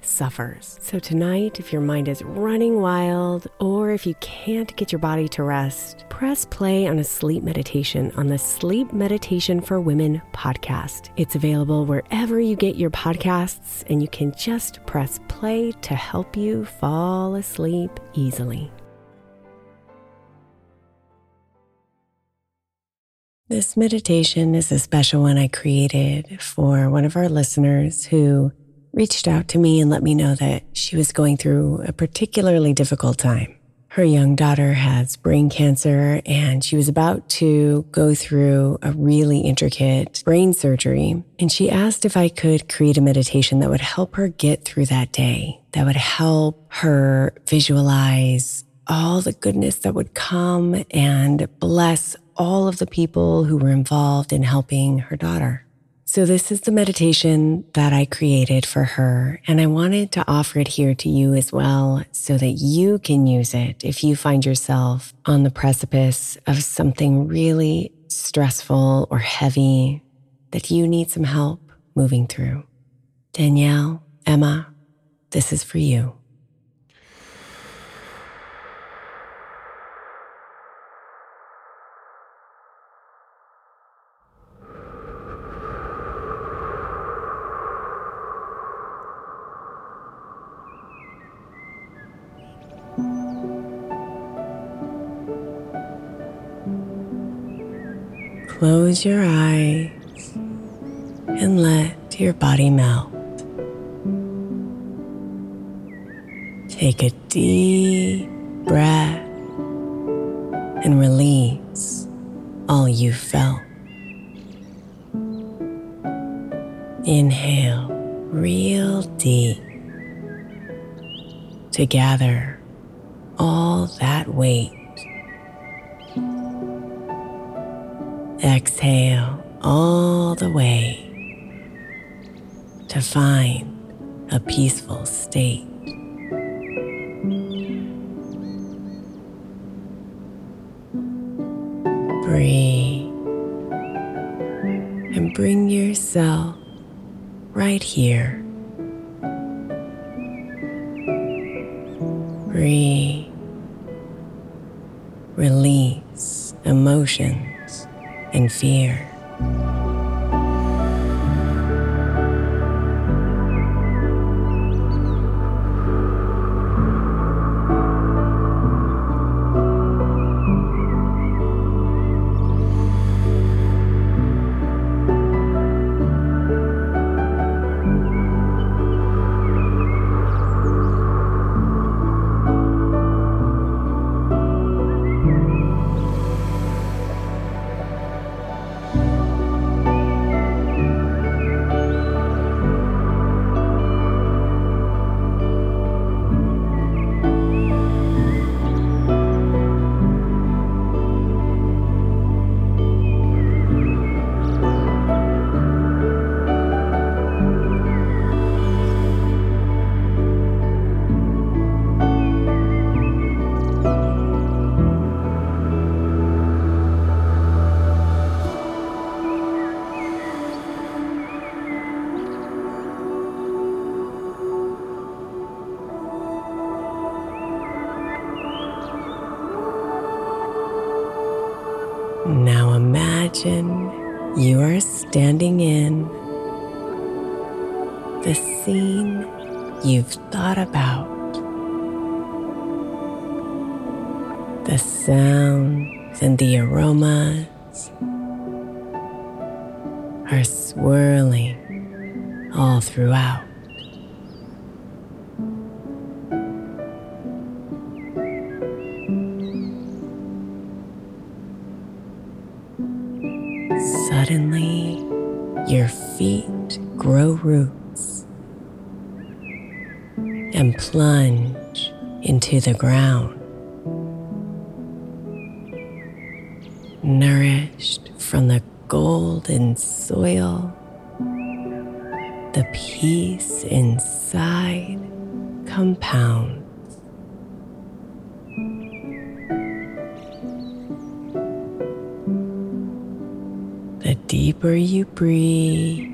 suffers. So tonight, if your mind is running wild, or if you can't get your body to rest, press play on a sleep meditation on the Sleep Meditation for Women podcast. It's available wherever you get your podcasts, and you can just press play to help you fall asleep easily. This meditation is a special one I created for one of our listeners who reached out to me and let me know that she was going through a particularly difficult time. Her young daughter has brain cancer, and she was about to go through a really intricate brain surgery. And she asked if I could create a meditation that would help her get through that day, that would help her visualize all the goodness that would come and bless all of the people who were involved in helping her daughter. So this is the meditation that I created for her, and I wanted to offer it here to you as well so that you can use it if you find yourself on the precipice of something really stressful or heavy that you need some help moving through. Danielle, Emma, this is for you. Close your eyes and let your body melt. Take a deep breath and release all you felt. Inhale real deep to gather all that weight. Exhale all the way to find a peaceful state. Breathe and bring yourself right here. Breathe. Release emotions and fear. Now imagine you are standing in the scene you've thought about the sounds and the aromas are swirling all throughout. Suddenly, your feet grow roots and plunge into the ground, nourished from the golden soil, the peace inside compounds. The deeper you breathe,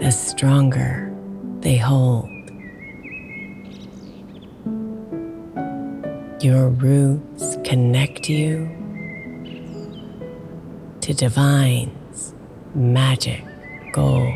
the stronger they hold. Your roots connect you to divine's magic gold.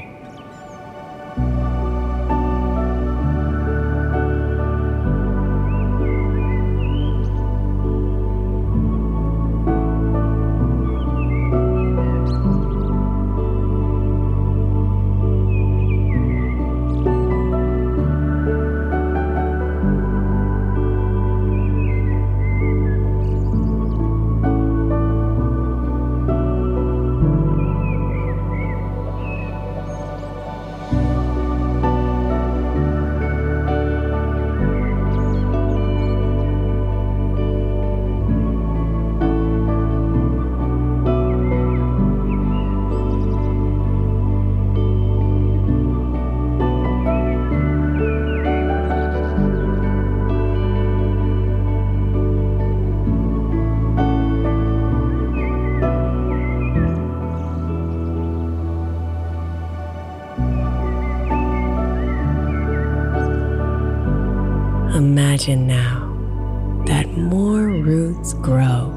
Imagine now that more roots grow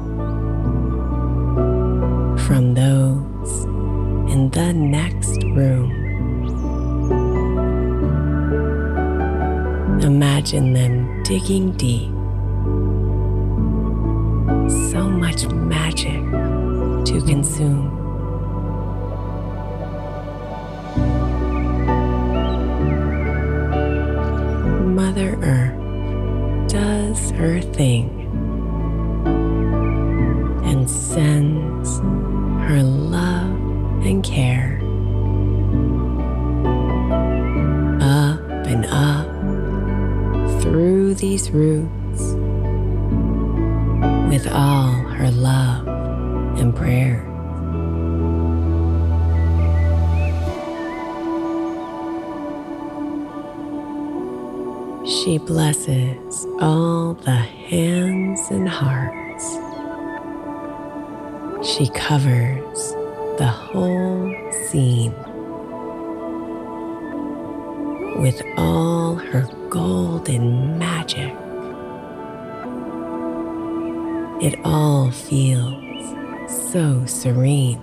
from those in the next room. Imagine them digging deep. So much magic to consume. Mother Earth does her thing and sends her love and care up and up through these roots with all her love and prayer. She blesses all the hands and hearts. She covers the whole scene with all her golden magic. It all feels so serene.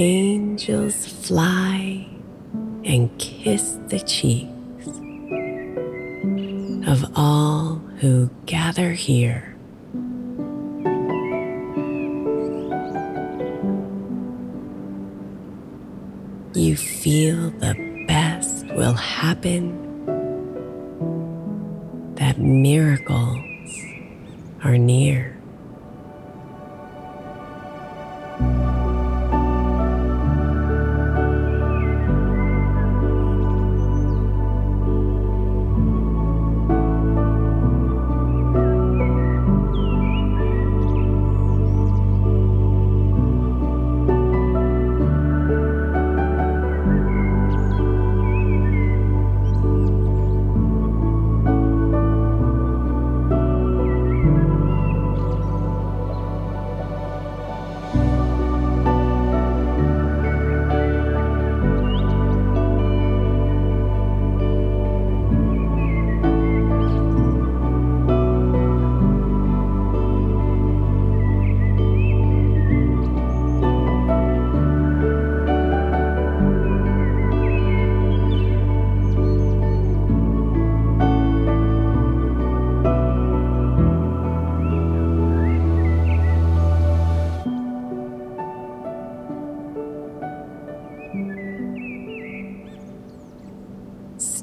angels fly and kiss the cheeks of all who gather here. You feel the best will happen, that miracles are near.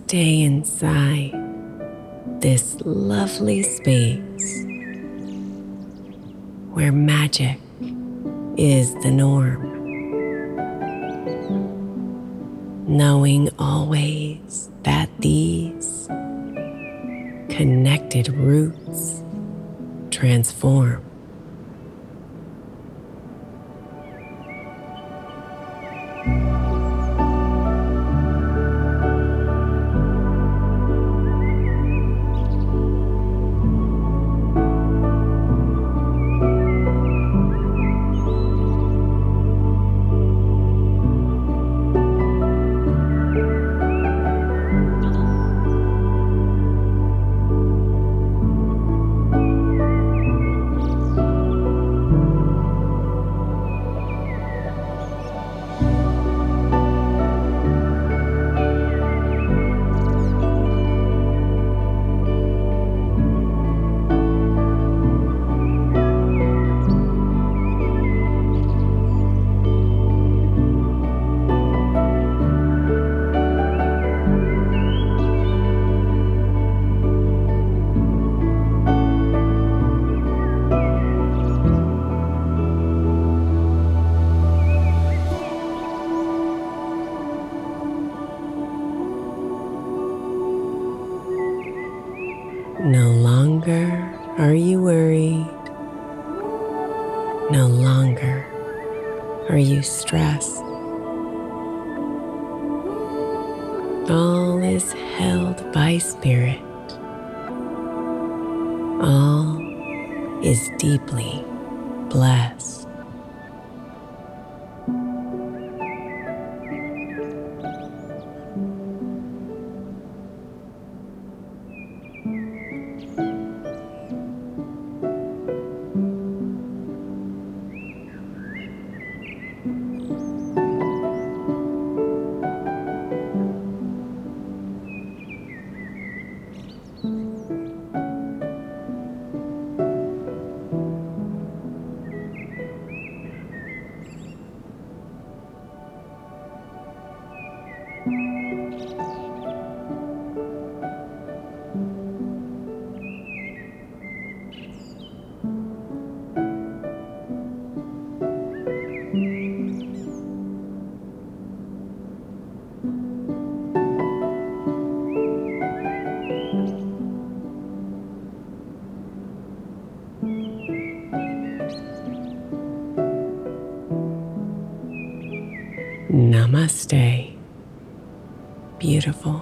Stay inside this lovely space where magic is the norm, knowing always that these connected roots transform. No longer are you worried. No longer are you stressed. All is held by spirit. All is deeply blessed. Namaste, beautiful.